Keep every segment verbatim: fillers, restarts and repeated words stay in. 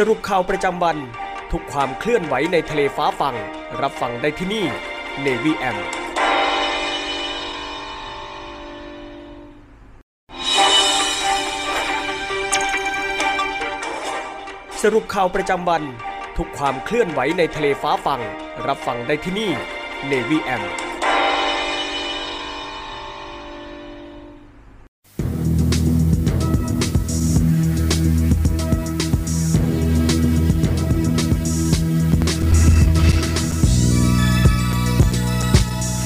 สรุปข่าวประจำวันทุกความเคลื่อนไหวในทะเลฟ้าฟังรับฟังได้ที่นี่ Navy เอ เอ็มสรุปข่าวประจำวันทุกความเคลื่อนไหวในทะเลฟ้าฟังรับฟังได้ที่นี่ Navy เอ เอ็ม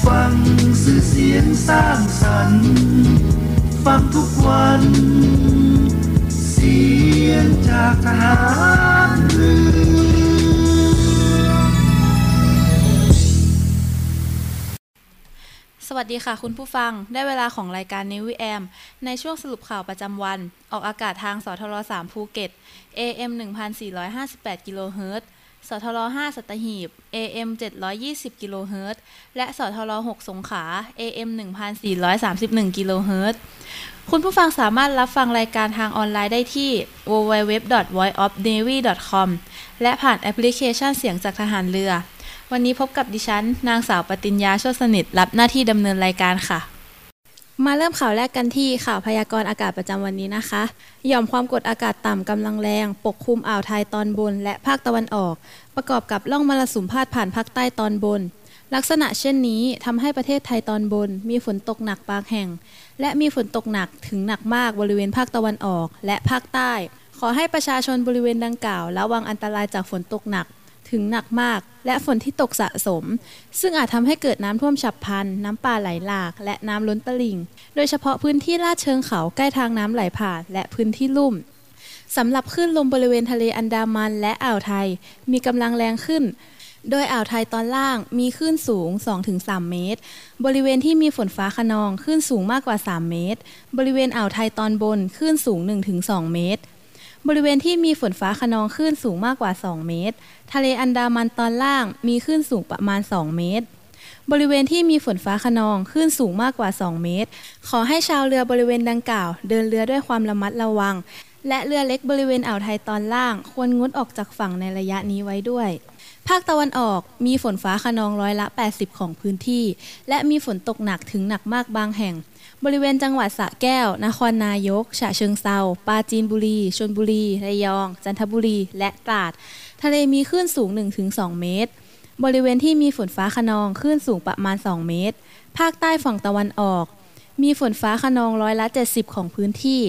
ฟังสื่อเสียงสร้างสรรค์ฟังทุกวันเสียงจากทหารเรือสวัสดีค่ะคุณผู้ฟังได้เวลาของรายการ Navy เอ เอ็ม ในช่วงสรุปข่าวประจำวันออกอากาศทางสทรสามภูเก็ต เอ เอ็ม หนึ่งพันสี่ร้อยห้าสิบแปด กิโลเฮิรตซ์สทรห้าสัตหีบ เอ เอ็ม เจ็ดร้อยยี่สิบ กิโลเฮิรตซ์และสทรหกสงขลา เอ เอ็ม หนึ่งพันสี่ร้อยสามสิบเอ็ด กิโลเฮิรตซ์คุณผู้ฟังสามารถรับฟังรายการทางออนไลน์ได้ที่ ดับเบิลยู ดับเบิลยู ดับเบิลยู ดอท voice of navy ดอท คอม และผ่านแอปพลิเคชันเสียงจากทหารเรือวันนี้พบกับดิฉันนางสาวปติญญาโชติสนิทรับหน้าที่ดำเนินรายการค่ะมาเริ่มข่าวแรกกันที่ข่าวพยากรณ์อากาศประจำวันนี้นะคะหย่อมความกดอากาศต่ำกำลังแรงปกคลุมอ่าวไทยตอนบนและภาคตะวันออกประกอบกับร่องมรสุมพาดผ่านภาคใต้ตอนบนลักษณะเช่นนี้ทำให้ประเทศไทยตอนบนมีฝนตกหนักบางแห่งและมีฝนตกหนักถึงหนักมากบริเวณภาคตะวันออกและภาคใต้ขอให้ประชาชนบริเวณดังกล่าวระวังอันตรายจากฝนตกหนักถึงหนักมากและฝนที่ตกสะสมซึ่งอาจทำให้เกิดน้ำท่วมฉับพลันน้ำป่าไหลหลากและน้ำล้นตลิ่งโดยเฉพาะพื้นที่ลาดเชิงเขาใกล้ทางน้ำไหลผ่านและพื้นที่ลุ่มสำหรับคลื่นลมบริเวณทะเลอันดามันและอ่าวไทยมีกำลังแรงขึ้นโดยอ่าวไทยตอนล่างมีคลื่นสูง สองถึงสาม เมตรบริเวณที่มีฝนฟ้าคะนองคลื่นสูงมากกว่าสามเมตรบริเวณอ่าวไทยตอนบนคลื่นสูง หนึ่งถึงสอง เมตรบริเวณที่มีฝนฟ้าคะนองคลื่นสูงมากกว่าสองเมตรทะเลอันดามันตอนล่างมีคลื่นสูงประมาณสองเมตรบริเวณที่มีฝนฟ้าคะนองคลื่นสูงมากกว่าสองเมตรขอให้ชาวเรือบริเวณดังกล่าวเดินเรือด้วยความระมัดระวังและเรือเล็กบริเวณอ่าวไทยตอนล่างควรงดออกจากฝั่งในระยะนี้ไว้ด้วยภาคตะวันออกมีฝนฟ้าคะนองร้อยละแปดสิบของพื้นที่และมีฝนตกหนักถึงหนักมากบางแห่งบริเวณจังหวัดสระแก้วนครนายกฉะเชิงเทราปราจีนบุรีชลบุรีระยองจันทบุรีและตราดทะเลมีคลื่นสูง หนึ่งถึงสอง เมตรบริเวณที่มีฝนฟ้าคะนองคลื่นสูงประมาณสองเมตรภาคใต้ฝั่งตะวันออกมีฝนฟ้าคะนองร้อยละเจ็ดสิบของพื้นที่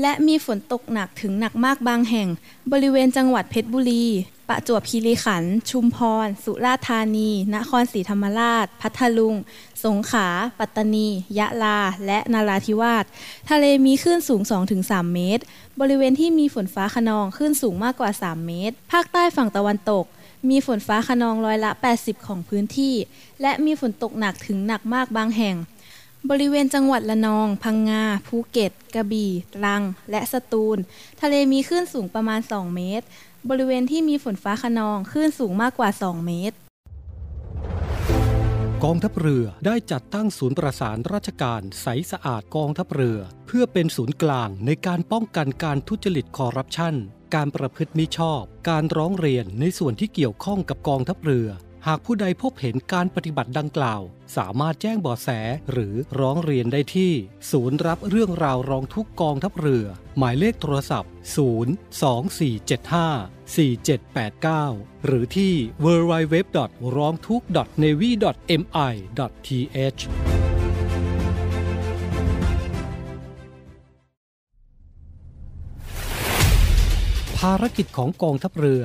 และมีฝนตกหนักถึงหนักมากบางแห่งบริเวณจังหวัดเพชรบุรีประจวบคีรีขันธ์ชุมพรสุราษฎร์ธานีนครศรีธรรมราชพัทลุงสงขลาปัตตานียะลาและนราธิวาสทะเลมีคลื่นสูง สองถึงสาม เมตรบริเวณที่มีฝนฟ้าคะนองคลื่นสูงมากกว่าสามเมตรภาคใต้ฝั่งตะวันตกมีฝนฟ้าคะนองร้อยละแปดสิบของพื้นที่และมีฝนตกหนักถึงหนักมากบางแห่งบริเวณจังหวัดระนองพังงาภูเก็ตกระบี่ตรังและสตูลทะเลมีคลื่นสูงประมาณสองเมตรบริเวณที่มีฝนฟ้าคะนองคลื่นสูงมากกว่าสองเมตรกองทัพเรือได้จัดตั้งศูนย์ประสานราชการใสสะอาดกองทัพเรือเพื่อเป็นศูนย์กลางในการป้องกันการทุจริตคอร์รัปชันการประพฤติมิชอบการร้องเรียนในส่วนที่เกี่ยวข้องกับกองทัพเรือหากผู้ใดพบเห็นการปฏิบัติดังกล่าวสามารถแจ้งเบาะแสหรือร้องเรียนได้ที่ศูนย์รับเรื่องราวร้องทุกข์กองทัพเรือหมายเลขโทรศัพท์ศูนย์ สอง สี่ เจ็ด ห้า สี่ เจ็ด แปด เก้าหรือที่ ดับเบิลยู ดับเบิลยู ดับเบิลยู ดอท ร้องทุกข์ ดอท เนวี่ ดอท เอ็ม ไอ ดอท ที เอชภารกิจของกองทัพเรือ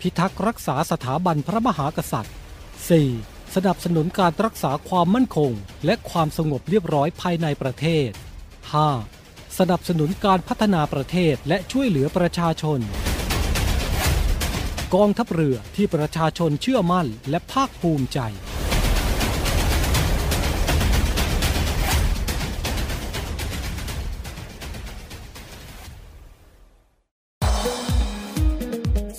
พิทักษ์รักษาสถาบันพระมหากษัตริย์ สี่ สนับสนุนการรักษาความมั่นคงและความสงบเรียบร้อยภายในประเทศ ห้า สนับสนุนการพัฒนาประเทศและช่วยเหลือประชาชนกองทัพเรือที่ประชาชนเชื่อมั่นและภาคภูมิใจ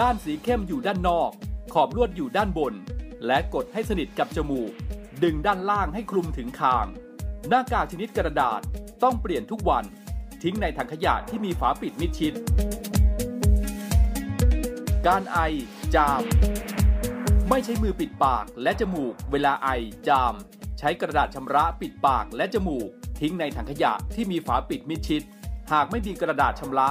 ด้านสีเข้มอยู่ด้านนอกขอบลวดอยู่ด้านบนและกดให้สนิทกับจมูกดึงด้านล่างให้คลุมถึงคางหน้ากากชนิดกระดาษต้องเปลี่ยนทุกวันทิ้งในถังขยะที่มีฝาปิดมิดชิดการไอจามไม่ใช้มือปิดปากและจมูกเวลาไอจามใช้กระดาษชำระปิดปากและจมูกทิ้งในถังขยะที่มีฝาปิดมิดชิดหากไม่มีกระดาษชำระ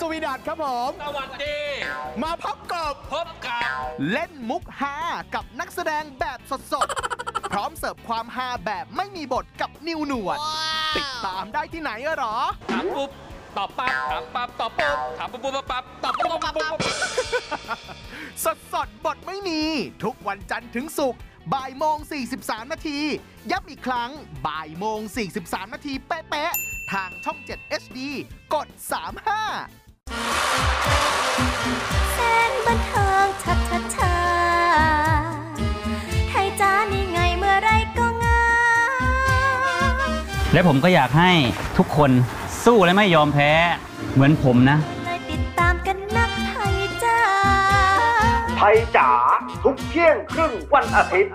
สวีดัสครับผมสวัสดีมาพบกับพบกับเล่นมุกฮากับนักแสดงแบบสดๆพร้อมเสิร์ฟความฮาแบบไม่มีบทกับนิวหนวด wow. ติดตามได้ที่ไหนหรอถามปุ๊บตอบปั๊บถามปั๊บตอบปุ๊บถามปุ๊บปุ๊บปั๊บตอบปุ๊บปุ๊บปุ๊บ สดสดบทไม่มีทุกวันจันทร์ถึงศุกร์บ่ายโมงสี่สิบสามนาทีย้ำอีกครั้งบ่ายโมงสี่สิบสามนาทีเป๊ะๆทางช่องเจ็ด เอช ดี กดสามห้าแสงบันเทิงชัดชัดชัดไทยจ้านี่ไงและผมก็อยากให้ทุกคนสู้และไม่ยอมแพ้เหมือนผมนะติดตามกันนักไทยจ๋าไทยจ๋าทุกเที่ยงครึ่งวันอาทิตย์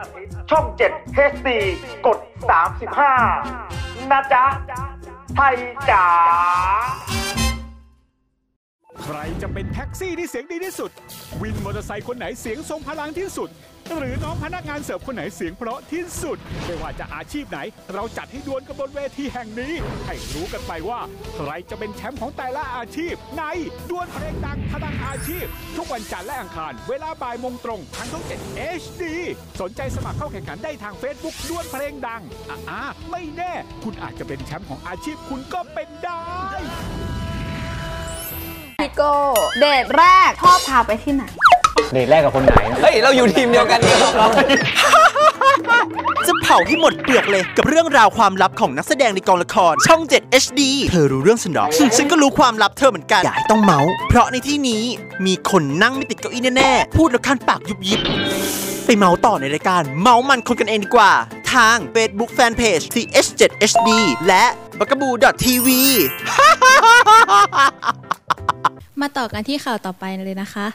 ช่องเจ็ด เอช ดี กดสามสิบห้านะจ๊ะไทยจ๋าใครจะเป็นแท็กซี่ที่เสียงดีที่สุดวินมอเตอร์ไซค์คนไหนเสียงทรงพลังที่สุดหรือน้องพนักงานเสิร์ฟคนไหนเสียงเพราะที่สุดไม่ว่าจะอาชีพไหนเราจัดให้ดวลกันบนเวทีแห่งนี้ให้รู้กันไปว่าใครจะเป็นแชมป์ของแต่ละอาชีพในดวลเพลงดังพลังอาชีพทุกวันจันทร์และอังคารเวลาบ่ายโมงตรงทางช่อง เจ็ด เอช ดี สนใจสมัครเข้าแข่งขันได้ทาง Facebook ดวลเพลงดังอ่าไม่แน่คุณอาจจะเป็นแชมป์ของอาชีพคุณก็เป็นได้พี่โก้เดทแรกชอบพาไปที่ไหนเดทแรกกับคนไหนเฮ้ยเราอยู่ทีมเดียวกันเนี่ยครับจะเผาให้หมดเปลือกเลยกับเรื่องราวความลับของนักแสดงในกองละครช่องเจ็ด เอช ดี เธอรู้เรื่องฉันหรอฉันก็รู้ความลับเธอเหมือนกันอย่าให้ต้องเมาเพราะในที่นี้มีคนนั่งไม่ติดเก้าอี้แน่ๆพูดแล้วคันปากยุบยิบไปเมาต่อในรายการเมามันคนกันเองดีกว่าทาง Facebook Fanpage ที เอช เจ็ด เอช ดี และบักบู ดอท ที วี มาต่อกันที่ข่าวต่อไปเลยนะคะ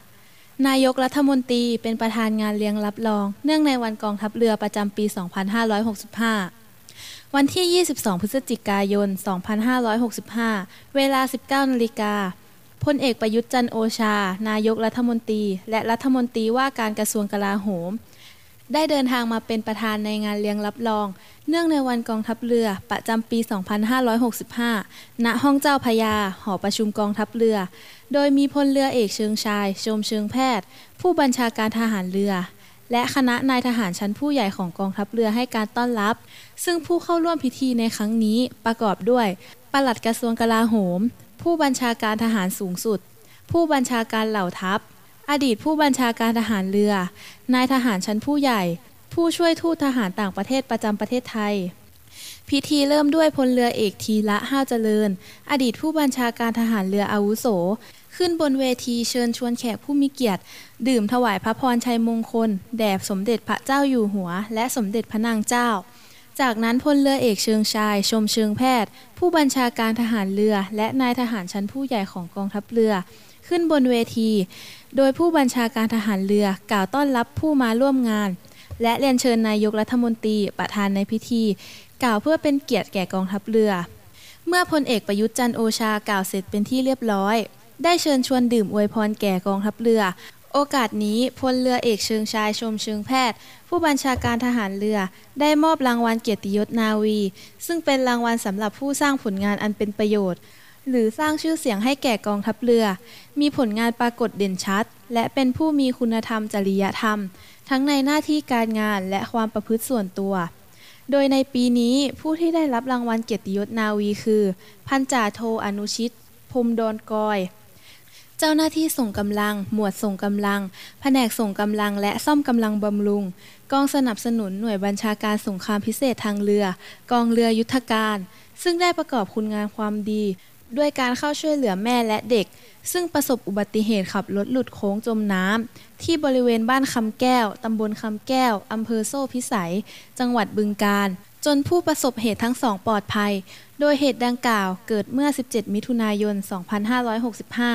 นายกรัฐมนตรีเป็นประธานงานเลี้ยงรับรองเนื่องในวันกองทัพเรือประจำปีสองพันห้าร้อยหกสิบห้าวันที่ยี่สิบสองพฤศจิกายนสองพันห้าร้อยหกสิบห้าเวลา สิบเก้า นาฬิกาพลเอกประยุทธ์จันทร์โอชานายกรัฐมนตรีและรัฐมนตรีว่าการกระทรวงกลาโหมได้เดินทางมาเป็นประธานในงานเลี้ยงรับรองเนื่องในวันกองทัพเรือประจำปีสองพันห้าร้อยหกสิบห้าณห้องเจ้าพระยาหอประชุมกองทัพเรือโดยมีพลเรือเอกเชิงชายชมเชิงแพทย์ผู้บัญชาการทหารเรือและคณะนายทหารชั้นผู้ใหญ่ของกองทัพเรือให้การต้อนรับซึ่งผู้เข้าร่วมพิธีในครั้งนี้ประกอบด้วยปลัดกระทรวงกลาโหมผู้บัญชาการทหารสูงสุดผู้บัญชาการเหล่าทัพอดีตผู้บัญชาการทหารเรือนายทหารชั้นผู้ใหญ่ผู้ช่วยทูตทหารต่างประเทศประจำประเทศไทยพิธีเริ่มด้วยพลเรือเอกธีระห้าวเจริญอดีตผู้บัญชาการทหารเรืออาวุโสขึ้นบนเวทีเชิญชวนแขกผู้มีเกียรติดื่มถวายพระพรชัยมงคลแด่สมเด็จพระเจ้าอยู่หัวและสมเด็จพระนางเจ้าจากนั้นพลเรือเอกเชิงชายชมเชิงแพทย์ผู้บัญชาการทหารเรือและนายทหารชั้นผู้ใหญ่ของกองทัพเรือขึ้นบนเวทีโดยผู้บัญชาการทหารเรือกล่าวต้อนรับผู้มาร่วมงานและเรียนเชิญนายกรัฐมนตรีประธานในพิธีกล่าวเพื่อเป็นเกียรติแก่กองทัพเรือเมื่อพลเอกประยุทธ์จันทร์โอชากล่าวเสร็จเป็นที่เรียบร้อยได้เชิญชวนดื่มอวยพรแก่กองทัพเรือโอกาสนี้พลเรือเอกเชิงชายชมเชิงแพทย์ผู้บัญชาการทหารเรือได้มอบรางวัลเกียรติยศนาวีซึ่งเป็นรางวัลสำหรับผู้สร้างผลงานอันเป็นประโยชน์หรือสร้างชื่อเสียงให้แก่กองทัพเรือมีผลงานปรากฏเด่นชัดและเป็นผู้มีคุณธรรมจริยธรรมทั้งในหน้าที่การงานและความประพฤติส่วนตัวโดยในปีนี้ผู้ที่ได้รับรางวัลเกียรติยศนาวีคือพันจ่าโทอนุชิตพรมดอนกอยเจ้าหน้าที่ส่งกำลังหมวดส่งกำลังแผนกส่งกำลังและซ่อมกำลังบำรุงกองสนับสนุนหน่วยบัญชาการสงครามพิเศษทางเรือกองเรือยุทธการซึ่งได้ประกอบคุณงามความดีด้วยการเข้าช่วยเหลือแม่และเด็กซึ่งประสบอุบัติเหตุขับรถหลุดโค้งจมน้ำที่บริเวณบ้านคำแก้วตำบลคำแก้วอำเภอโซ่พิสัยจังหวัดบึงกาฬจนผู้ประสบเหตุทั้งสองปลอดภัยโดยเหตุดังกล่าวเกิดเมื่อสิบเจ็ดมิถุนายนสองพันห้าร้อยหกสิบห้า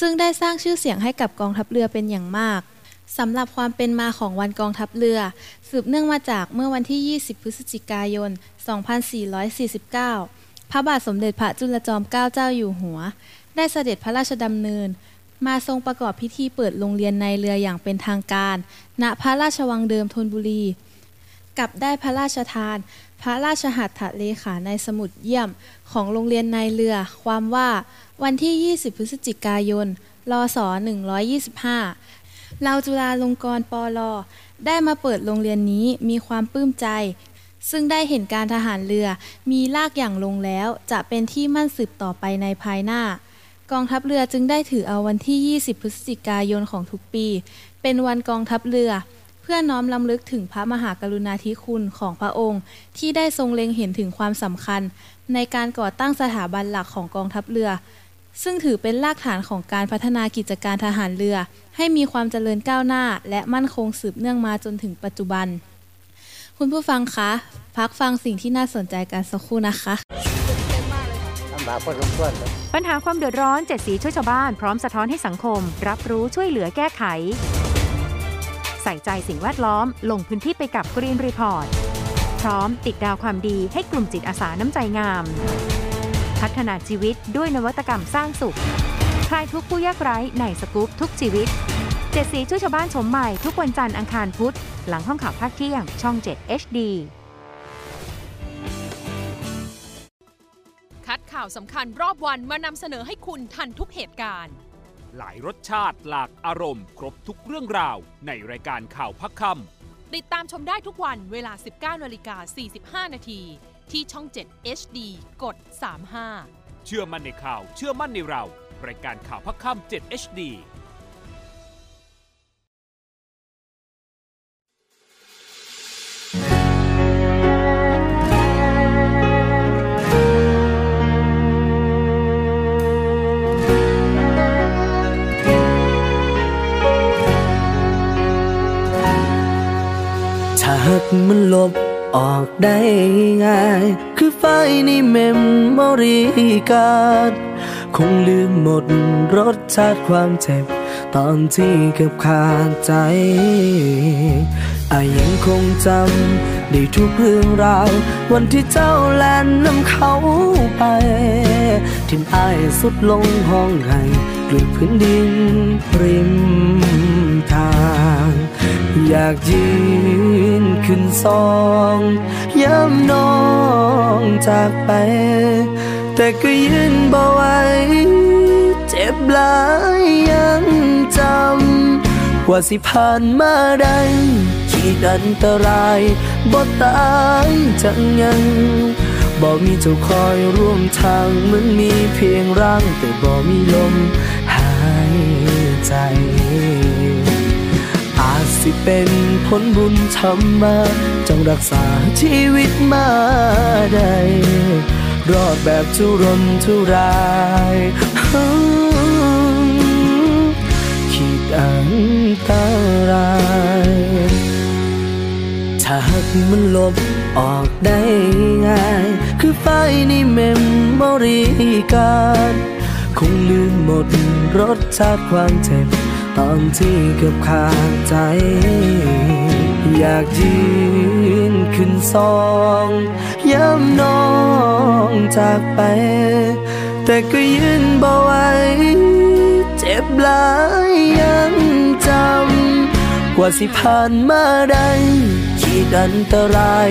ซึ่งได้สร้างชื่อเสียงให้กับกองทัพเรือเป็นอย่างมากสำหรับความเป็นมาของวันกองทัพเรือสืบเนื่องมาจากเมื่อวันที่ยี่สิบพฤศจิกายนสองพันสี่ร้อยสี่สิบเก้าพระบาทสมเด็จพระจุลจอมเกล้าเจ้าอยู่หัวได้เสด็จพระราชดำเนินมาทรงประกอบพิธีเปิดโรงเรียนในเรืออย่างเป็นทางการณพระราชวังเดิมธนบุรีกลับได้พระราชทานพระราชหัตถเลขาในสมุดเยี่ยมของโรงเรียนในเรือความว่าวันที่ยี่สิบพฤศจิกายนร.ศ.หนึ่งร้อยยี่สิบห้าเราจุฬาลงกรณ์ปล.ได้มาเปิดโรงเรียนนี้มีความปลื้มใจซึ่งได้เห็นการทหารเรือมีรากอย่างลงแล้วจะเป็นที่มั่นสืบต่อไปในภายหน้ากองทัพเรือจึงได้ถือเอาวันที่ยี่สิบพฤศจิกายนของทุกปีเป็นวันกองทัพเรือเพื่อน้อมรำลึกถึงพระมหากรุณาธิคุณของพระองค์ที่ได้ทรงเล็งเห็นถึงความสำคัญในการก่อตั้งสถาบันหลักของกองทัพเรือซึ่งถือเป็นรากฐานของการพัฒนากิจการทหารเรือให้มีความเจริญก้าวหน้าและมั่นคงสืบเนื่องมาจนถึงปัจจุบันคุณผู้ฟังคะพักฟังสิ่งที่น่าสนใจกันสักครู่นะคะปัญหาความเดือดร้อนเจ็ดสีช่วยชาวบ้านพร้อมสะท้อนให้สังคมรับรู้ช่วยเหลือแก้ไขใส่ใจสิ่งแวดล้อมลงพื้นที่ไปกับ Green Report พร้อมติดดาวความดีให้กลุ่มจิตอาสาน้ำใจงามพัฒนาชีวิตด้วยนวัตกรรมสร้างสุขคลายทุกผู้ยากไร้ในสกู๊ปทุกชีวิตเจ็ดสีช่วยชาวบ้านชมใหม่ทุกวันจันทร์อังคารพุธหลังห้องข่าวภาคเที่ยงช่องเจ็ด เอช ดี คัดข่าวสำคัญรอบวันมานำเสนอให้คุณทันทุกเหตุการณ์หลายรสชาติหลากอารมณ์ครบทุกเรื่องราวในรายการข่าวพักค่ำติดตามชมได้ทุกวันเวลา สิบเก้านาฬิกาสี่สิบห้านาที ที่ช่องเจ็ด เอช ดี กดสามสิบห้าเชื่อมั่นในข่าวเชื่อมั่นในเรารายการข่าวพักค่ำเจ็ด เอช ดีมันลบออกได้ง่ายคือไฟล์ในเมมโมรี่การ์ด คงลืมหมดรสชาติความเจ็บตอนที่เกือบขาดใจอายังคงจำได้ทุกเรื่องราววันที่เจ้าแลนนำเขาไปทิ่มอายสุดลงห้องไห้กลืนพื้นดินริมทางอยากยืนขึ้นซองย้ำน้องจากไปแต่ก็ยืนบ่ไหวเจ็บหลายยังจำว่าสิผ่านมาได้ขีดอันตรายบ่ตายจังยังบ่มีเจ้าคอยร่วมทางเหมือนมีเพียงร่างแต่บ่มีลมหายใจอาจสิเป็นผลบุญทำมาจงรักษาชีวิตมาได้รอดแบบทุรนทุรายขีดอันตรายถ้าหากมันลบออกได้ง่ายคือไฟในเมมโมรีการคงลืมหมดรสชาติความเจ็บตอนที่เกือบขาดใจอยากยืนขึ้นซองย้ำน้องจากไปแต่ก็ยืนบ่ไหวเจ็บหลายยังจำกว่าสิผ่านมาได้ขีดอันตราย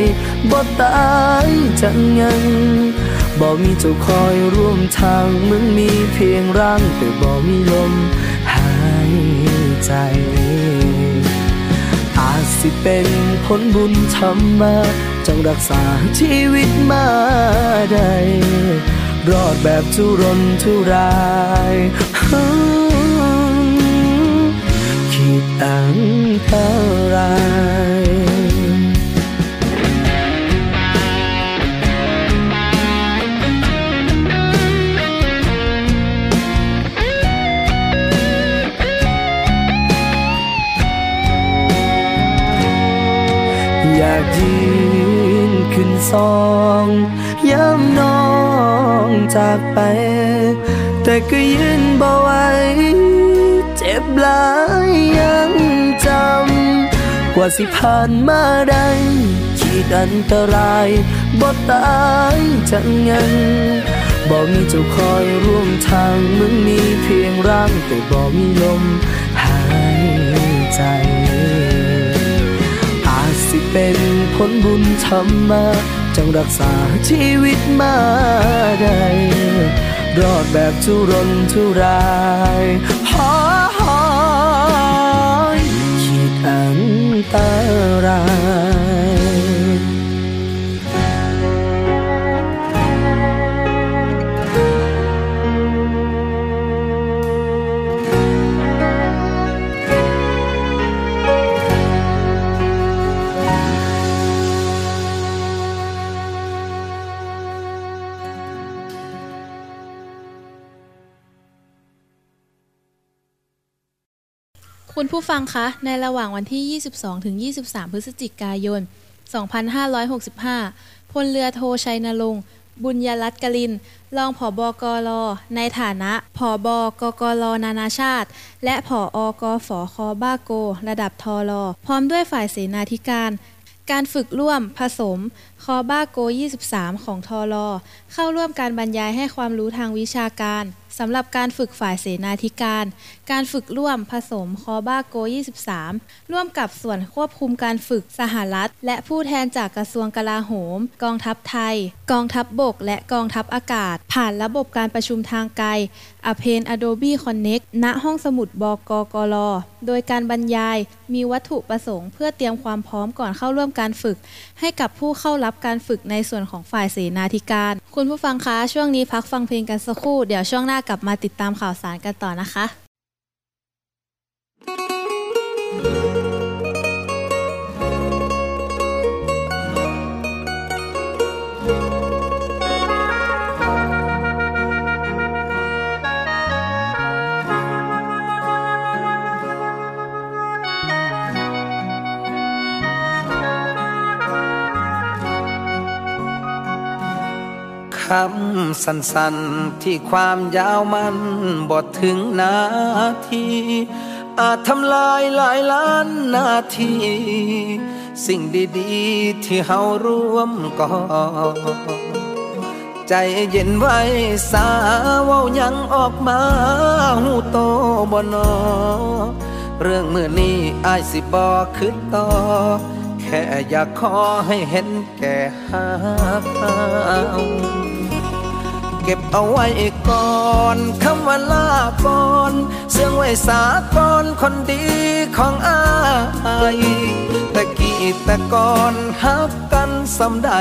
บ่ตายจังยังบ่มีเจ้าคอยร่วมทางเหมือนมีเพียงร่างแต่บ่มีลมหายใจอาจสิเป็นผลบุญทำมาจงรักษาชีวิตมาได้รอดแบบทุรนทุรายขีดอันตรายอยากยืนขึ้นซองย้ำน้องจากไปแต่ก็ยืนบ่ไหวเจ็บหลายยังจำกว่าสิผ่านมาได้ขีดอันตรายบ่ตายจังยังบ่มีเจ้าคอยร่วมทางเหมือนมีเพียงร่างแต่บ่มีลมหายใจสิเป็นผลบุญทำมาจงรักษาชีวิตมาได้รอดแบบทุรนทุรายหอยขีดอันตรายคุณผู้ฟังคะในระหว่างวันที่ ยี่สิบสองถึงยี่สิบสาม พฤศจิกายน สองพันห้าร้อยหกสิบห้า พลเรือโทชัยณรงค์ บุญยรัตน์กลินรองผบ.กล.ในฐานะผบ.กกล.นานาชาติและผอ.กฝ.ค.บ้าโกระดับทล.พร้อมด้วยฝ่ายเสนาธิการการฝึกร่วมผสมคอบ้าโกยี่สิบสามของทล.เข้าร่วมการบรรยายให้ความรู้ทางวิชาการสำหรับการฝึกฝ่ายเสนาธิการการฝึกร่วมผสมคอบ้าโกยี่สิบสามร่วมกับส่วนควบคุมการฝึกสหรัฐและผู้แทนจากกระทรวงกลาโหมกองทัพไทยกองทัพบกและกองทัพอากาศผ่านระบบการประชุมทางไกลอเพน Adobe Connect ณห้องสมุดบกกล.โดยการบรรยายมีวัตถุประสงค์เพื่อเตรียมความพร้อมก่อนเข้าร่วมการฝึกให้กับผู้เข้ารับการฝึกในส่วนของฝ่ายเสนาธิการคุณผู้ฟังคะช่วงนี้พักฟังเพลงกันสักครู่เดี๋ยวช่วงหน้ากลับมาติดตามข่าวสารกันต่อนะคะค คำสั้นๆที่ความยาวมันบ่ถึงนาทีอาจทำลายหลายล้านนาทีสิ่งดีๆที่เฮาร่วมก่อใจเย็นไว้สาเว้ายังออกมาหูโตบ่นอเรื่องมื้อนี้อ้ายสิบ่คิดต่อแค่อยากขอให้เห็นแก่หาเอาเก็บเอาไว้ก่อนคำว่าลาก่อนเสื่องไว้สาก่อนคนดีของอ้ายแต่กี่แต่ก่อนฮักกันสำใด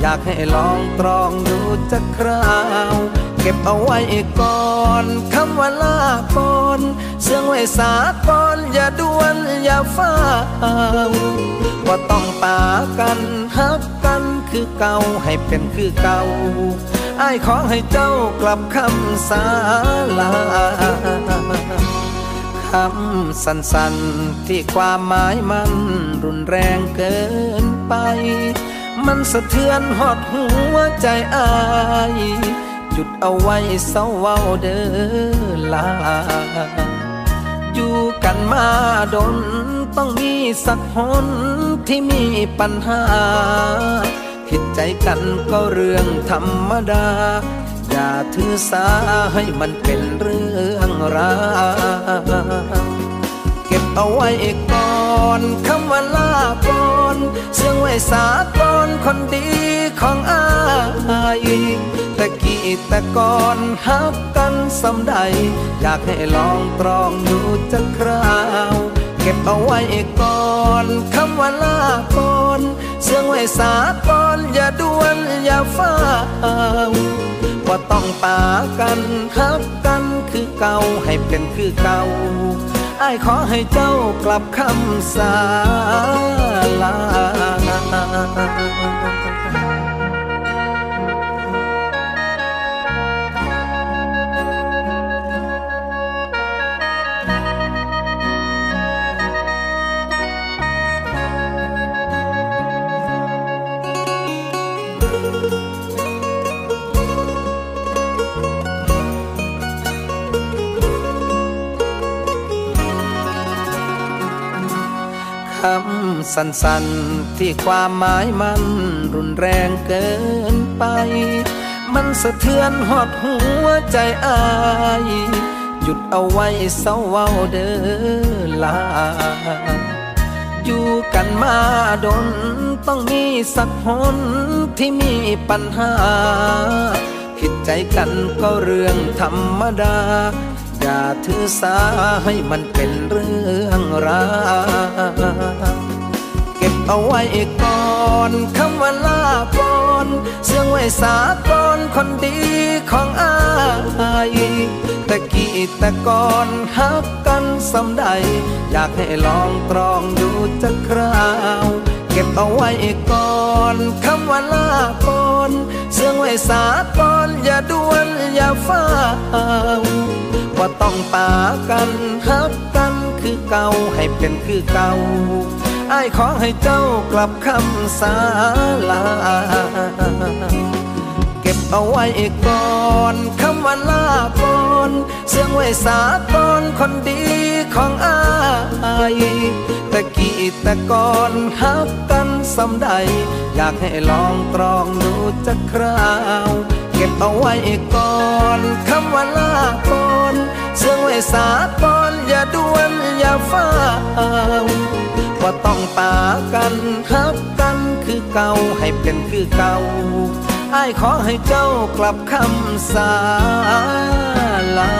อยากให้ลองตรองดูจักคราวเก็บเอาไว้ก่อนคำว่าลาก่อนเสื่องไว้สาก่อนอย่าด่วนอย่าฟ้าวว่าต้องปากันฮักกันคือเก่าให้เป็นคือเก่าอ้ายขอให้เจ้ากลับคำสาลาคำสั้นๆที่ความหมายมันรุนแรงเกินไปมันสะเทือนหดหัวใจอ้ายหยุดเอาไว้เศร้าเว้าเด้อลาอยู่กันมาดนต้องมีสักหนที่มีปัญหาผิดใจกันก็เรื่องธรรมดาอย่าถือสาให้มันเป็นเรื่องราวเก็บเอาไว้ก่อนคำว่าลาก่อนเสื่องไว้สาก่อนคนดีของอ้ายแต่กี่แต่ก่อนฮักกันสำใดอยากให้ลองตรองดูจักคราวเก็บเอาไว้ก่อนคำว่าลาก่อนเสื่องไว้สาก่อนอย่าด่วนอย่าฟ้าวว่าต้องปากันฮักกันคือเก่าให้เป็นคือเก่าอ้ายขอให้เจ้ากลับคำสาลาคำสั้นๆที่ความหมายมันรุนแรงเกินไปมันสะเทือนหดหัวใจอ้ายหยุดเอาไว้เศร้าเว้าเด้อลาอยู่กันมาดนต้องมีสักหนที่มีปัญหาผิดใจกันก็เรื่องธรรมดาอย่าถือสาให้มันเป็นเรื่องราวเก็บเอาไว้ก่อนคำว่าลาก่อนเสื่องไว้สาก่อนคนดีของอ้ายแต่กี่แต่ก่อนฮักกันสำใดอยากให้ลองตรองดูจักคราวเก็บเอาไว้ก่อนคำว่าลาก่อนเสื่องไว้สาก่อนอย่าด่วนอย่าฟ้าวว่าต้องปากันฮักกันคือเก่าให้เป็นคือเก่าอ้ายขอให้เจ้ากลับคำสาลาเก็บเอาไว้ก่อนคำว่าลาก่อนเสื่องไว้สาก่อนคนดีของอ้ายแต่กี่แต่ก่อนฮักกันสำใดอยากให้ลองตรองดูจักคราวเก็บเอาไว้ก่อนคำว่าลาก่อนเสื่องไว้สาก่อนอย่าด่วนอย่าฟ้าวว่าต้องปากันฮักกันคือเก่าให้เป็นคือเก่าอ้ายขอให้เจ้ากลับคำสาลา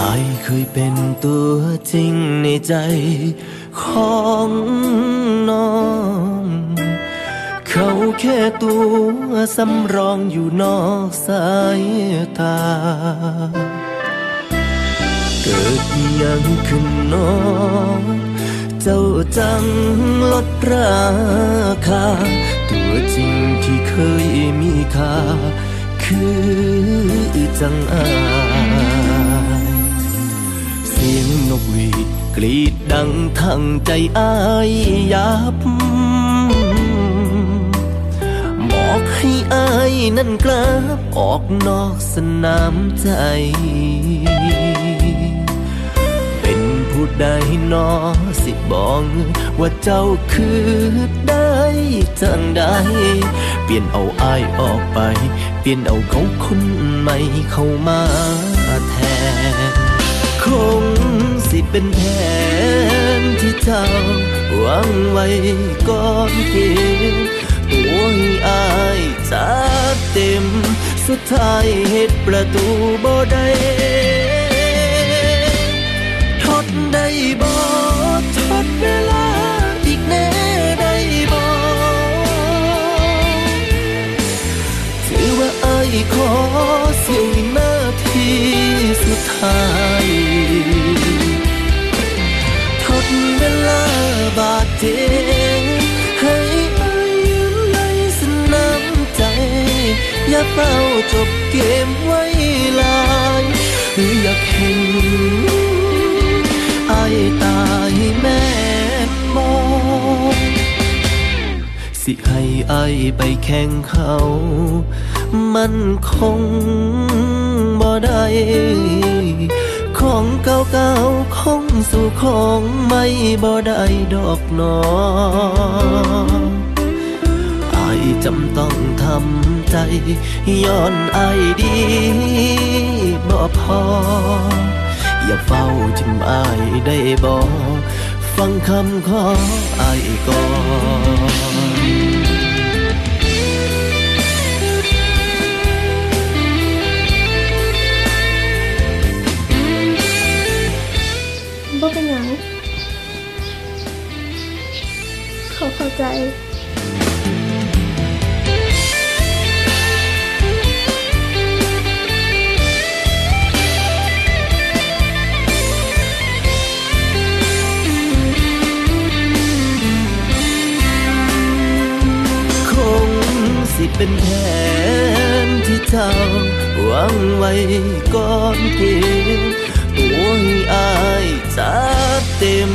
อายเคยเป็นตัวจริงในใจของน้องเขาแค่ตัวสำรองอยู่นอกสายตาเกิดยังขึ้นน้องเจ้าจังลดราคาตัวจริงที่เคยมีค่าคือจังอายเสียงนกหวีดกรีดดังทางใจอายยับบอกให้อายนั่นกลับออกนอกสนามใจเป็นผู้ใดนอสิบอกว่าเจ้าคือได้จังได้เปลี่ยนเอาอายออกไปเปลี่ยนเอาเขาคนใหม่เข้ามาแทนคงสิเป็นแผนที่เจ้าวางไว้ก่อนเกมตัวให้อายจัดเต็มสุดท้ายเหตุประตูบ่ได้ทดได้บ่ทดเวลาอีกแน่ได้บ่ถือว่าอายขอเสียงนาทีสุดท้ายทดเวลาบาดเจ็บให้อายยืนในสนามใจอย่าเฝ้าจบเกมไว้ลายหรืออยากเห็นอายตายแม่มองสิให้อายไปแข่งเขามันคงบ่ได้ของเก่าๆคงสู่ของไม่บ่ได้ดอกหนออายจำต้องทำใจย้อนอายดีบ่พออย่าเฝ้าทิมอายได้บอกฟังคำขออายก่อนบ่เป็นหยังขอเข้าใจเป็นแผนที่เจ้าวางไว้ก่อนเกมตัวให้อายจัดเต็ม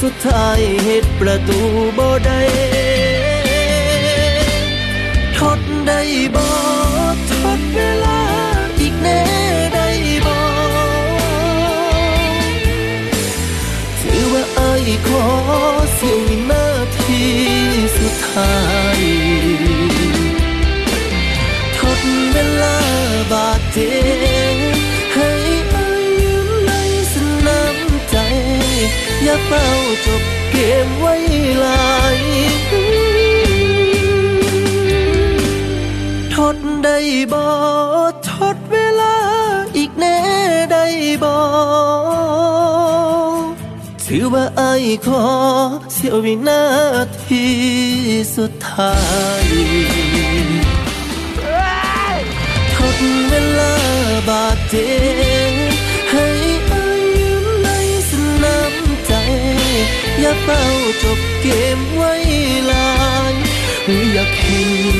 สุดท้ายเหตุประตูบ่ได้ทดได้บ่ทดเวลาอีกแน่ได้บ่ถือว่าอายขอเสียงนาทีสุดท้ายเวลาบาดเจ็บให้อายยืนในสนามใจอย่าเฝ้าจบเกมไว้ลายทดได้บ่ทดเวลาอีกแน่ได้บ่ถือว่าอายขอเสี้ยววินาทีสุดท้ายเวลาบาดเจ็บให้อายยืนในสนามใจอย่าเฝ้าจบเกมไว้ลายหรืออยากเห็น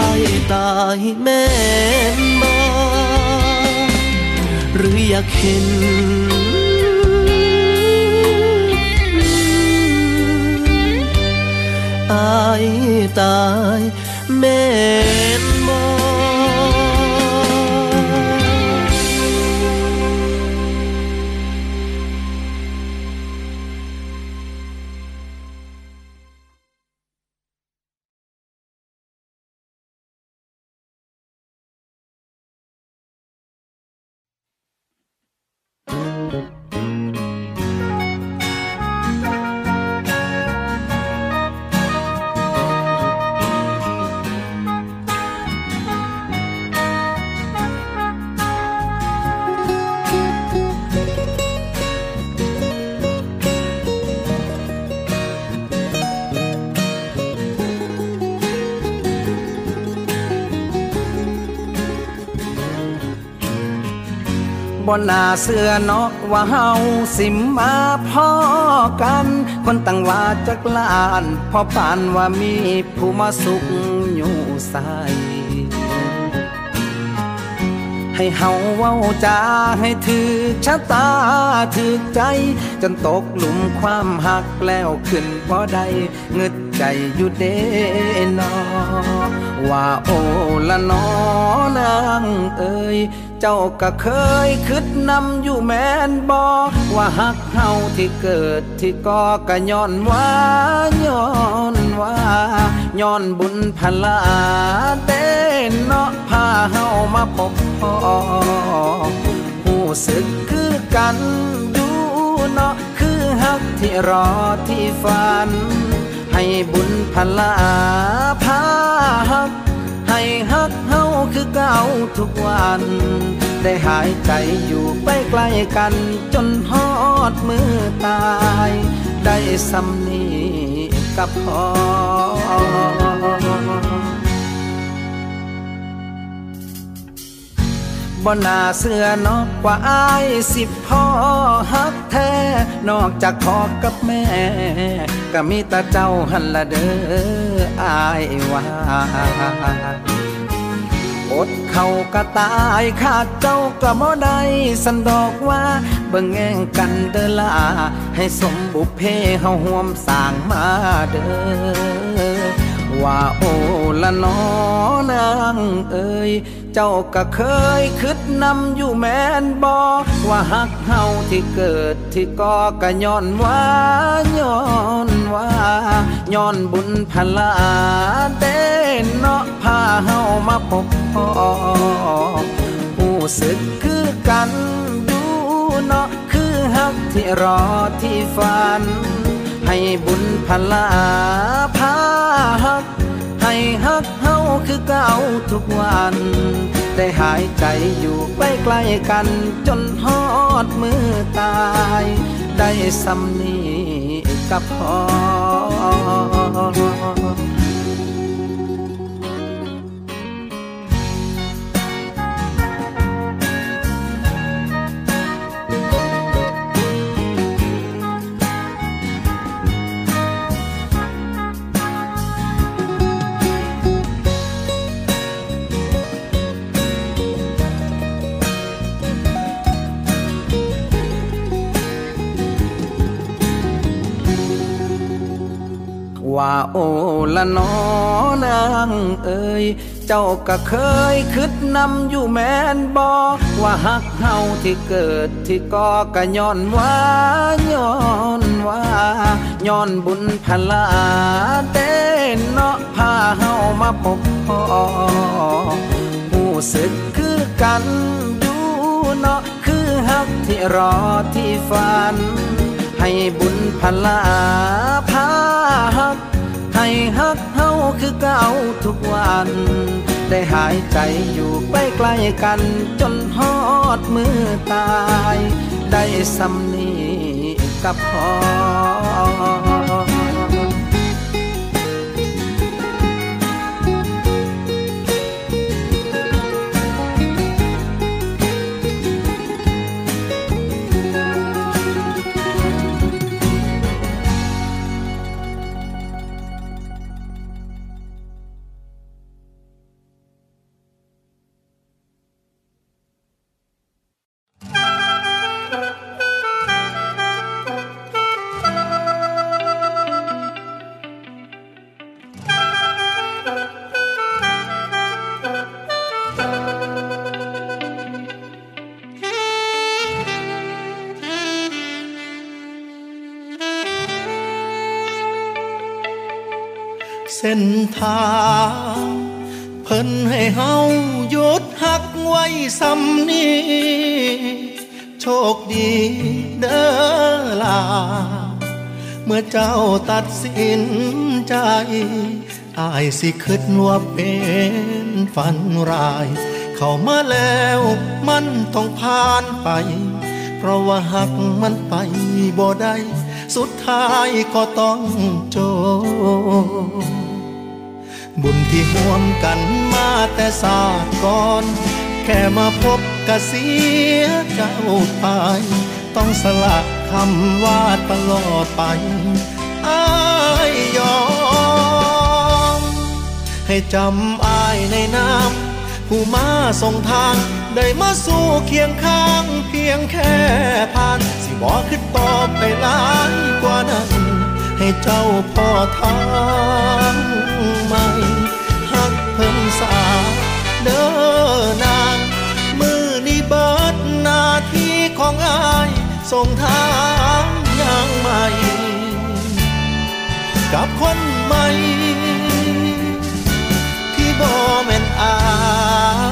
อายตายแม่นบ่หรืออยากเห็นอายตายแม่นบ่ บนหน้าเสื้อเนาะว่าเฮาสิมาพ่อกันคนต่างว่าจักล้านพอปานว่ามีผู้มาสุขอยู่ใสให้เฮาเว้าจาให้ถือชะตาถือใจจนตกหลุมความหักแล้วขึ้นบ่ได้เงึดใจอยู่เด้นอว่าโอละนอนางเอ๋ยเจ้าก็เคยคิดนำอยู่แม่นบ่ว่าหักเฮาที่เกิดที่ก่อก็ย้อนว่าย้อนว่าย้อนบุญพลาเต้นเนาะพาเฮามาพบพ่อผู้สึกคือกันดูเนาะคือหักที่รอที่ฝันให้บุญพลาพาหักให้หักเฮาคือเก่าทุกวันได้หายใจอยู่ใกล้ๆกันจนฮอดมือตายได้สำนีกับพอบ่น่าเสื้อนอกว่าอ้ายสิพ่อฮักแท้นอกจากพ่อกับแม่ก็มีแต่เจ้าหันละเด้ออ้ายว่าอดเขาก็ตายขาดเจ้าก็บ่ได้สันดอกว่าเบิ่งแง่งกันเด้อล่ะให้สมบุพเพเฮาร่วมสร้างมาเด้อว่าโอละนอนางเอ๋ยเจ้าก็เคยคิดนำอยู่แม่นบ่ว่าหักเฮาที่เกิดที่ก่อก็ย้อนว่าย้อนว่าย้อนบุญพลาเต้นเนาะพาเฮามาพบพ่อผู้สึกคือกันดูเนาะคือหักที่รอที่ฝันให้บุญพลาพาหักให้หักเฮาคือเก่าทุกวันได้หายใจอยู่ใกล้ๆกันจนฮอดมือตายได้สำนีกับพอว่าโอละนอนางเอ๋ยเจ้าก็เคยคิดนำอยู่แม่นบ่ว่าหักเฮาที่เกิดที่ก่อก็ย้อนว่าย้อนว่าย้อนบุญพลาเต้นเนาะพาเฮามาพบพ่อผู้สึกคือกันดูเนาะคือหักที่รอที่ฝันให้บุญพลาพาหักให้หักเฮาคือเก่าทุกวันได้หายใจอยู่ใกล้ๆกันจนฮอดมือตายได้สำนีกับพอเส้นทางเพิ่นให้เฮาหยุดหักไว้ซ้ำนี้โชคดีเด้อล่ะเมื่อเจ้าตัดสินใจอ้ายสิคิดว่าเป็นฝันร้ายเข้ามาแล้วมันต้องผ่านไปเพราะว่าหักมันไปบ่ได้สุดท้ายก็ต้องจบบุญที่ห่วมกันมาแต่ศาสตร์ก่อนแค่มาพบ ก็เสียเจ้าไปต้องสละคำว่าตลอดไปอ้ายยอมให้จำอ้ายในน้ำผู้มาส่งทางได้มาสู้เคียงข้างเพียงแค่ผ่านสิบ่ขึ้นตอบไปหลายกว่านั้นให้เจ้าพ่อทางใหม่หักเพิ่นสาเด้อนางมือนี้เบิดหน้าที่ของอ้ายส่งทางอย่างใหม่กับคนใหม่ที่บ่แม่นอ้าย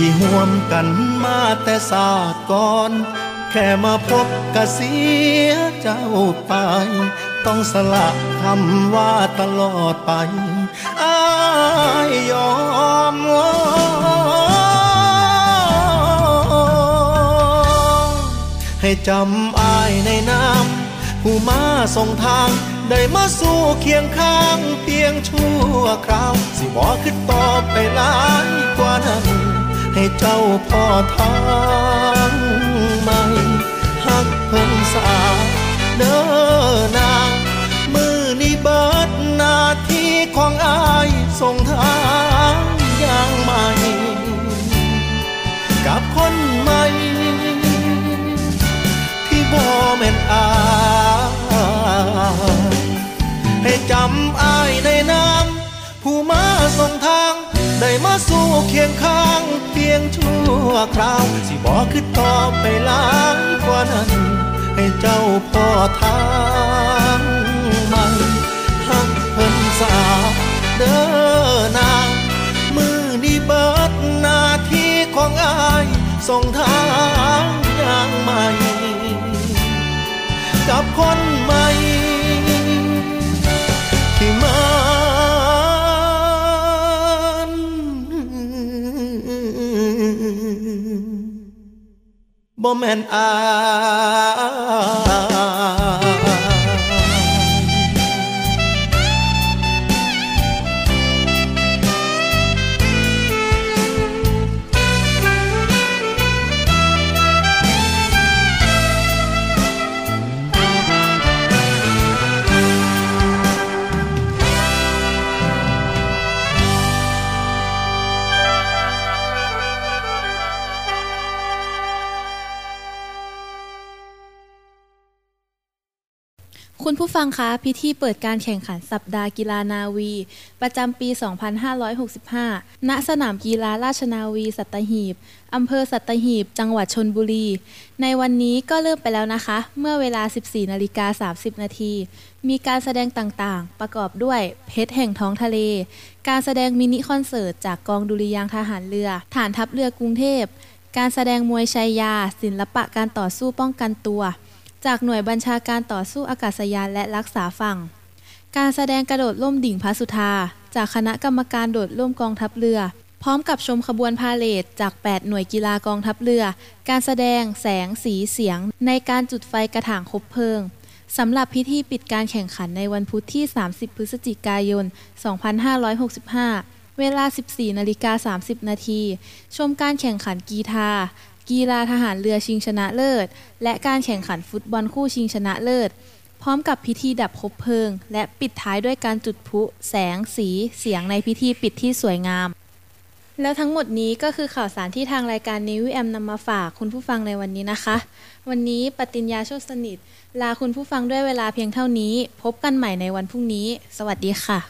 ที่ห่วมกันมาแต่ศาสตร์ก่อนแค่มาพบกะเสียเจ้าไปต้องสละคำว่าตลอดไปอ้ายยอมให้จำอ้ายในน้ำผู้มาส่งทางได้มาสู้เคียงข้างเพียงชั่วคราวสิบ่ขึ้นตอบไปหลายกว่านั้นให้เจ้าพ่อทางใหม่หักเพิ่นสาเด้อนางมือนี้เบิดหน้าที่ของอ้ายส่งทางอย่างใหม่กับคนใหม่ที่บ่แม่นอ้ายให้จำอ้ายในน้ำผู้มาส่งทางได้มาสู้เคียงข้างเพียงชั่วคราวสิบ่ขึ้นตอบไปหลายกว่านั้นให้เจ้าพ่อทางใหม่หักเพิ่นสาเด้อนางมือนี้เบิดหน้าที่ของอ้ายส่งทางอย่างใหม่กับคนใหม่ที่มาบ่แม่นอ้ายคุณผู้ฟังคะพิธีเปิดการแข่งขันสัปดาห์กีฬานาวีประจำปีสองพันห้าร้อยหกสิบห้าณสนามกีฬาราชนาวีสัตหีบอำเภอสัตหีบจังหวัดชลบุรีในวันนี้ก็เริ่มไปแล้วนะคะเมื่อเวลา สิบสี่นาฬิกาสามสิบนาที นมีการแสดงต่างๆประกอบด้วยเพชรแห่งท้องทะเลการแสดงมินิคอนเสิร์ตจากกองดุริยางค์ทหารเรือฐานทัพเรือกรุงเทพการแสดงมวยชัยยาศิลปะการต่อสู้ป้องกันตัวจากหน่วยบัญชาการต่อสู้อากาศยานและรักษาฝั่งการแสดงกระโดดร่มดิ่งพระสุธาจากคณะกรรมการโดดร่มกองทัพเรือพร้อมกับชมขบวนพาเหรดจากแปดหน่วยกีฬากองทัพเรือการแสดงแสงสีเสียงในการจุดไฟกระถางคบเพลิงสำหรับพิธีปิดการแข่งขันในวันพุธที่สามสิบพฤศจิกายนสองพันห้าร้อยหกสิบห้าเวลา สิบสี่นาฬิกาสามสิบนาที ชมการแข่งขันกีฬากีฬาทหารเรือชิงชนะเลิศและการแข่งขันฟุตบอลคู่ชิงชนะเลิศพร้อมกับพิธีดับคบเพลิงและปิดท้ายด้วยการจุดพลุแสงสีเสียงในพิธีปิดที่สวยงามแล้วทั้งหมดนี้ก็คือข่าวสารที่ทางรายการ Navy แอม นำมาฝากคุณผู้ฟังในวันนี้นะคะวันนี้ปฏิญญา โชติสนิทลาคุณผู้ฟังด้วยเวลาเพียงเท่านี้พบกันใหม่ในวันพรุ่งนี้สวัสดีค่ะ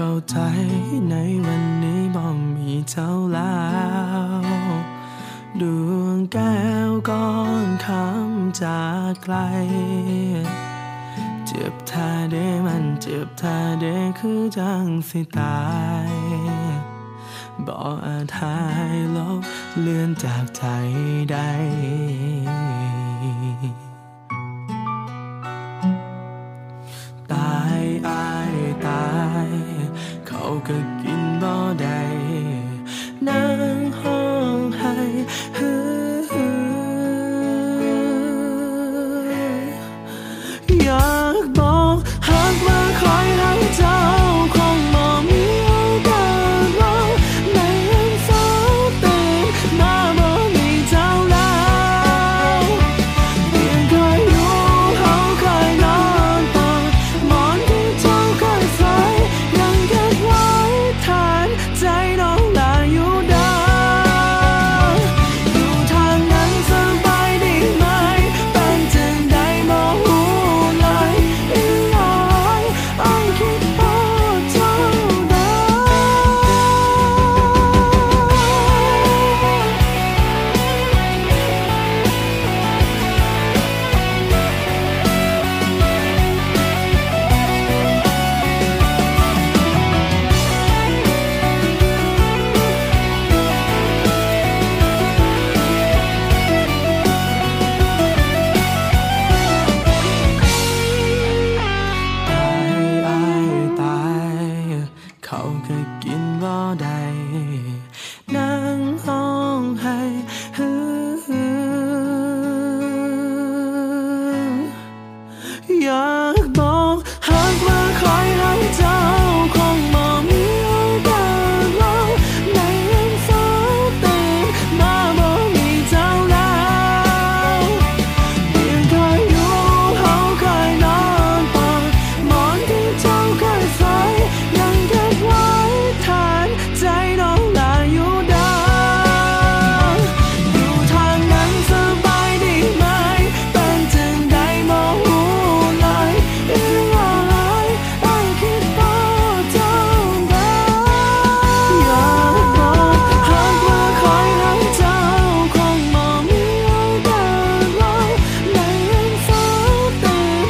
เข้าใจในวันนี้บ้องมีเจ้าแล้วดวงแก้วก้อนคำจากไกลเจ็บแท้เด้มันเจ็บแท้เด้คือจังสิตายบ่อาจหายลบเลือนจากใจได้ตายอายตายเขาก็กินบ่ได้นั่งห้องให้อยากบอกหากมาคอยให้เจ้าคงมองมีโอกาสลงในอันเศร้าเต็มมาบ่มีเจ้าแล้วเพียงเคยรู้เขาเคยนอนตอนหมอนที่เจ้าเคยใส่ยังเก็บไว้ทานใจน้องลาอยู่เดิมอยู่ทางนั้นสบายดีไหมเป็นจึงได้บ่หูเขาก็กินบ่ได้นั่งห้องให้อยากบอกหากว่าคอยให้เจ้าคงมองมีโ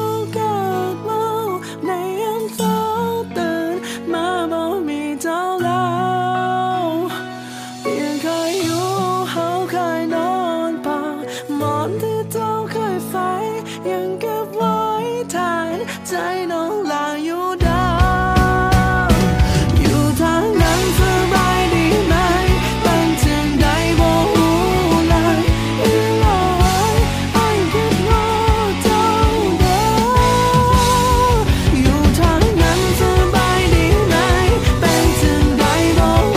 อกาสลงในอันเศร้าเต็มมาบ่มีเจ้าแล้วเพียงเคยอยู่เขาเคยนอนปอนหมอนที่เจ้าเคยใส่ยังเก็บไว้ทานใจน้องลาอยู่เดิมอยู่ทางนั้นสบายดีไหมเป็นจึงได้บ่หูเลยอีหลายอ้ายคิดบ่เจ้าได้อยากบอกหากว่าคอยให้เจ้า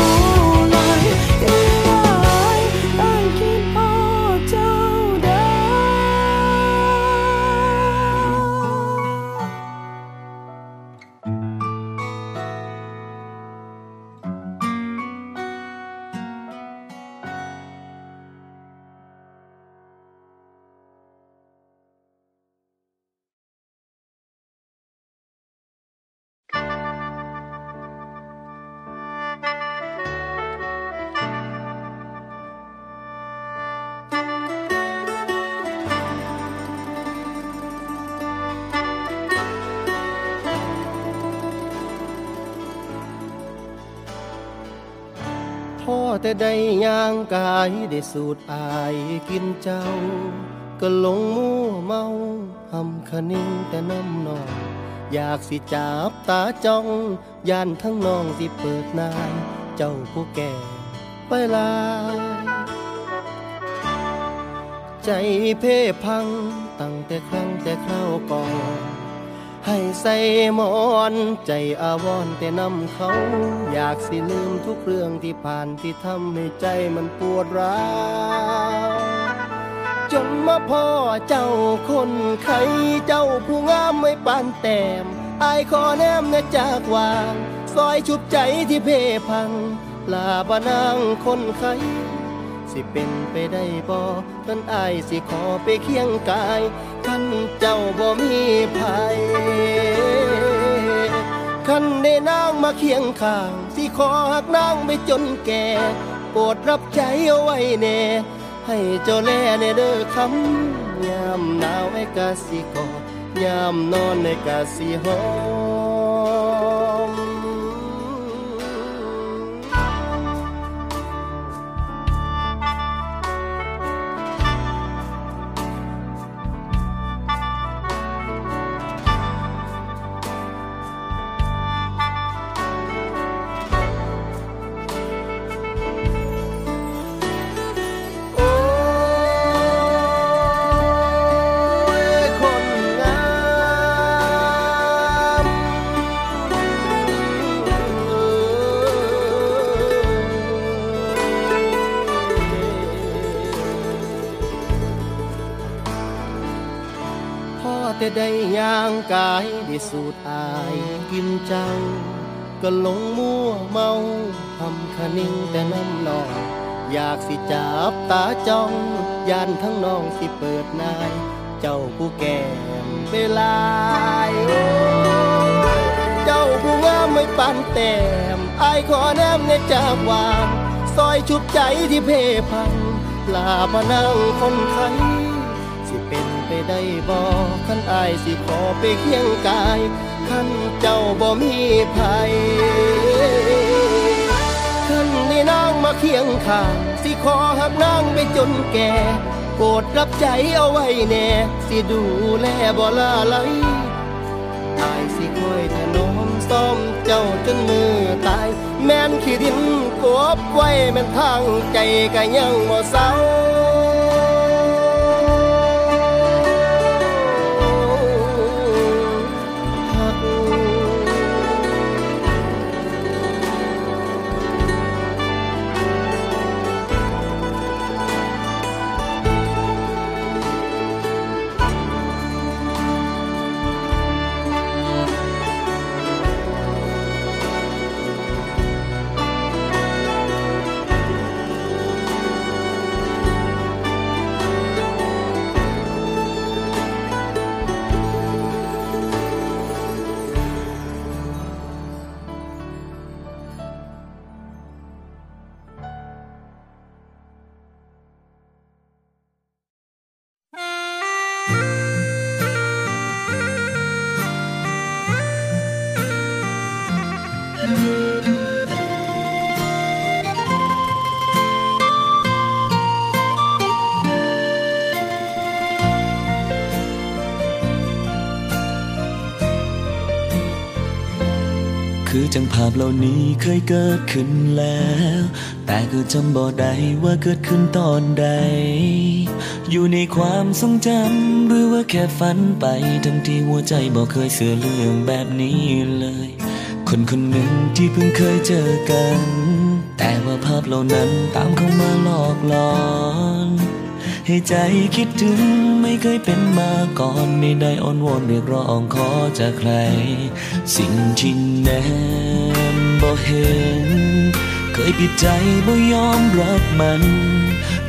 คงบ่มีโอกาสเลยในอันเศร้าเต็มมาบ่มีเจ้าแล้วเพียงเคยอยู่เขาเคยนอนปอนหมอนที่เจ้าเคยใส่ยังเก็บไว้ทานใจน้องลาอยู่เดิมอยู่ทางนั้นสบายดีไหมเป็นจึงได้บ่หูเลยอีหลายอ้ายคิดบ่เจ้าได้อยากบอกหากว่าคอยหาเจ้าคงบ่มีโอกาสเล่าในอันเศร้าตื่นมาบ่มีเจ้าแล้วเพียงเคยอยู่เขาเคยนอนปอนหมอนที่เจ้าเคยใส่ยังเก็บไว้แทนใจน้องลาอยู่เดิมอยู่ทางนั้นสบายดีไหมเป็นจึงได้บ่หูเลยอีหลายอ้ายคิดบ่เจ้าได้อยู่ทางนั้นสบายดีไหมเป็นจึงได้บ่หูเลยอีหลายอ้ายคิดบ่เจ้าได้พ่อแต่ได้ย่างกายได้สูดอายกินเจ้าก็หลงมัวเมาหำคะนิ่งแต่น้ำนอง อยากสิจับตาจ้องย่านทั้งน้องสิเปิดนายเจ้าผู้แก่ไปลาใจเพ่พังตั้งแต่ครั้งแต่คราวก่อนให้ใส่มอนใจอาวรแต่นำเขาอยากสิลืมทุกเรื่องที่ผ่านที่ทำให้ใจมันปวดร้าวจนมาพ่อเจ้าคนไข้เจ้าผู้งามไม่ปานแต้มอายขอแนมนะจากวางซอยชุบใจที่เพ่พังลาบานางคนไข้สิเป็นไปได้บ่ท่านอายสิขอไปเคียงกายคันเจ้าบ่มีภัยคันได้นางมาเคียงข้างสิขอหักนางไปจนแก่โปรดรับใจเอาไว้แน่ให้เจ้าแลในเด้อคำยามหนาวไอ้กะสิกอดยามนอนไอ้กะสิหอมแต่ได้ย่างกายได้สูดอายกินเจ้าก็หลงมั่วเมาทำคะนิ่งแต่น้ำนองอยากสิจับตาจ้องย่านทั้งน้องสิเปิดนายเจ้าผู้แก่ไปลายเจ้าผู้งามไม่ปานแต้มอายขอแนมในจากวางซอยชุบใจที่เพ่พังลามานั่งคนไข้สิเป็นไปได้บ่คันอายสิขอไปเคียงกายคันเจ้าบ่มีภัยคันได้นางมาเคียงข้างสิขอหักนางไปจนแก่โปรดรับใจเอาไว้แน่สิดูแลบ่ลาไหลอายสิคอยถนอมซ้อมเจ้าจนมือตายแม่นขี้ดินกบไว้แม่นทางใจก็ยังบ่เศร้าคือจังภาพเหล่านี้เคยเกิดขึ้นแล้วแต่ก็จำบ่ได้ว่าเกิดขึ้นตอนใดอยู่ในความทรงจำหรือว่าแค่ฝันไปทั้งที่หัวใจบ่เคยเสื่อเรื่องแบบนี้เลยคนคนหนึ่งที่เพิ่งเคยเจอกันแต่ว่าภาพเหล่านั้นตามเข้ามาหลอกหลอนให้ใจคิดถึงไม่เคยเป็นมาก่อนไม่ได้อ้อนวอนเรียกร้องขอจากใครสิ่งที่แนมบ่เห็นเคยปิดใจบ่ยอมรับมัน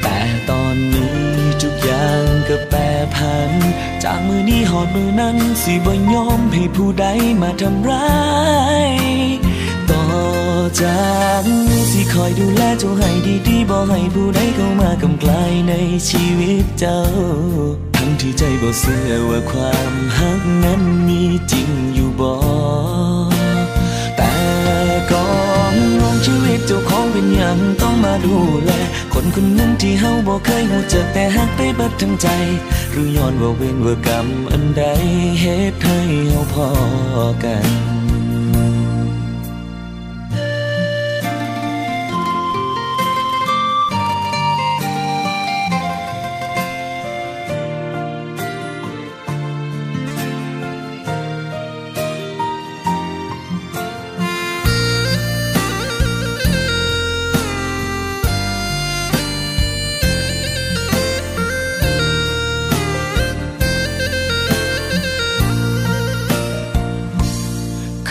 แต่ตอนนี้ทุกอย่างก็แปรผันจากมือนี้หอดมือนั้นสิบ่ยอมให้ผู้ใดมาทำร้ายต่อจากสิคอยดูแลเจ้าให้ดีๆบ่ให้ผู้ใดเข้ามากำกลายในชีวิตเจ้าทั้งที่ใจบ่เสื่อว่าความฮักนั้นมีจริงอยู่บ่แต่ก่อนชีวิตเจ้าของเป็นอย่างต้องมาดูแลคนค คนหนึ่งที่เฮาบ่เคยหูจักแต่หักไปเบิดทั้งใจหรือย้อนว่าเวรว่ากรรมอันใดเฮ็ดให้เฮาพอกัน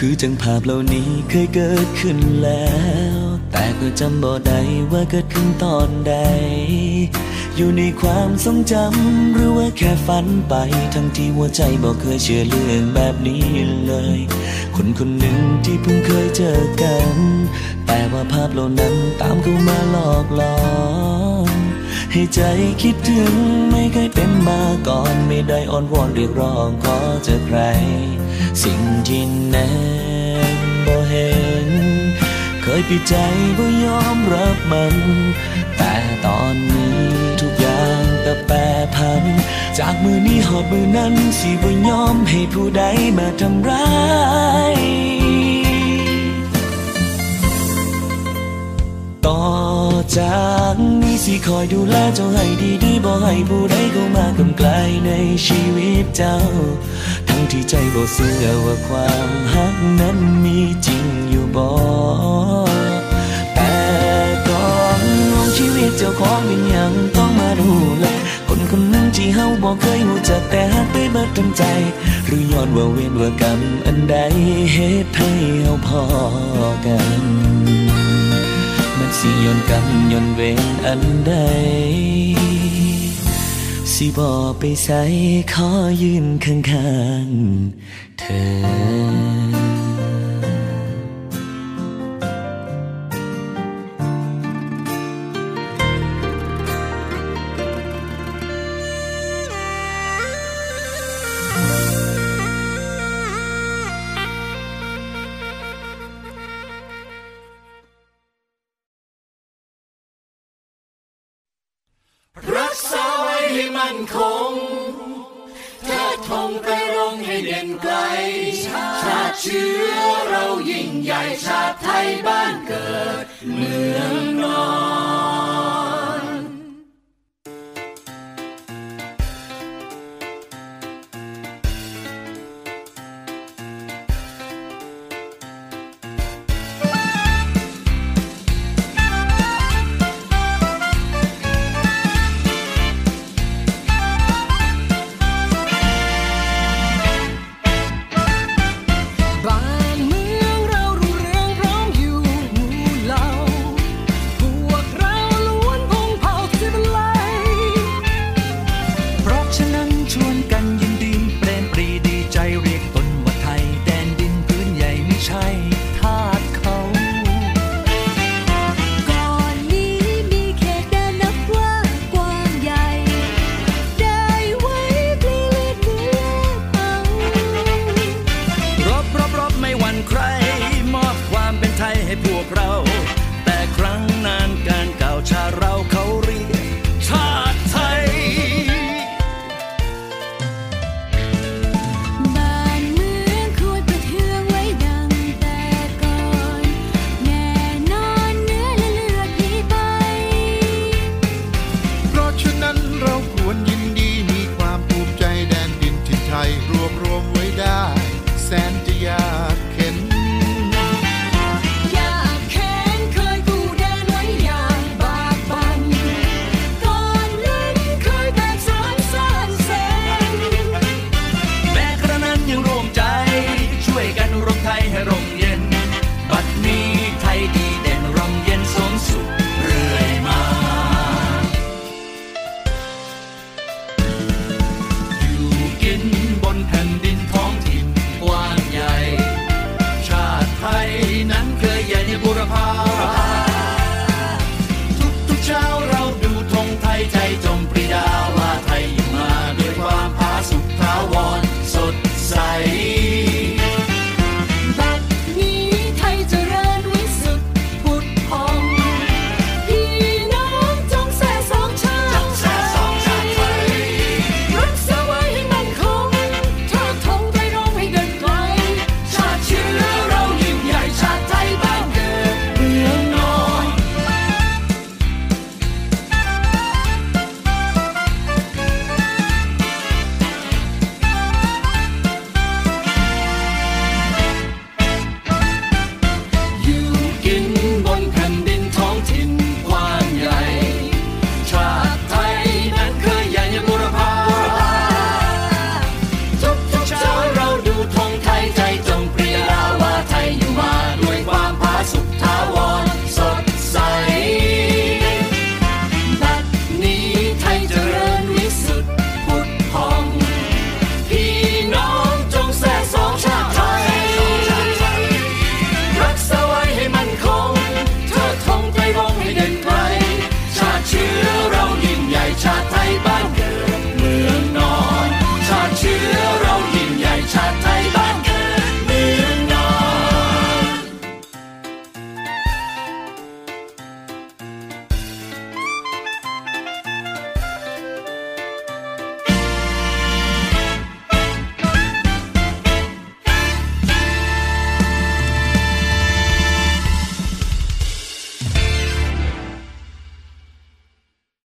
คือจังภาพเหล่านี้เคยเกิดขึ้นแล้วแต่ก็จำบ่ได้ว่าเกิดขึ้นตอนใดอยู่ในความทรงจำหรือว่าแค่ฝันไปทั้งที่หัวใจบ่เคยเชื่อเรื่องแบบนี้เลยคนคนหนึ่งที่เพิ่งเคยเจอกันแต่ว่าภาพเหล่านั้นตามเข้ามาหลอกหลอนให้ใจคิดถึงไม่เคยเป็นมาก่อนไม่ได้อ้อนวอนเรียกร้องขอเจอใครสิ่งที่แนบบ่เห็นเคยปิดใจบ่ยอมรับมันแต่ตอนนี้ทุกอย่างก็แปรผันจากมือนี้หอบมือนั้นสิบ่ยอมให้ผู้ใดมาทำร้ายต่อจากนี้สิคอยดูแลเจ้าให้ดีๆบ่ให้ผู้ใดเข้ามากำไกลในชีวิตเจ้าทั้งที่ใจบ่เสื่อว่าความฮักนั้นมีจริงอยู่บ่แต่ก่อนลงชีวิตเจ้าของเป็นอย่างต้องมาดูแลคนคนหนึ่งที่เฮาบ่เคยรู้จักแต่ฮักไปเบิดทั้งใจหรือย้อนว่าเวรว่ากรรมอันใดเฮ็ดให้เฮาพอกันสิย้อนกรรมย้อนเวรอันใดสิบ่ไปใส่ขอยืนข้างๆเธอรักษาไว้ให้มั่นคงเธอทงไปรงให้เด่นไกลชาติเชื้อเรายิ่งใหญ่ชาติไทยบ้านเกิดเมืองนอนแสนจะยาก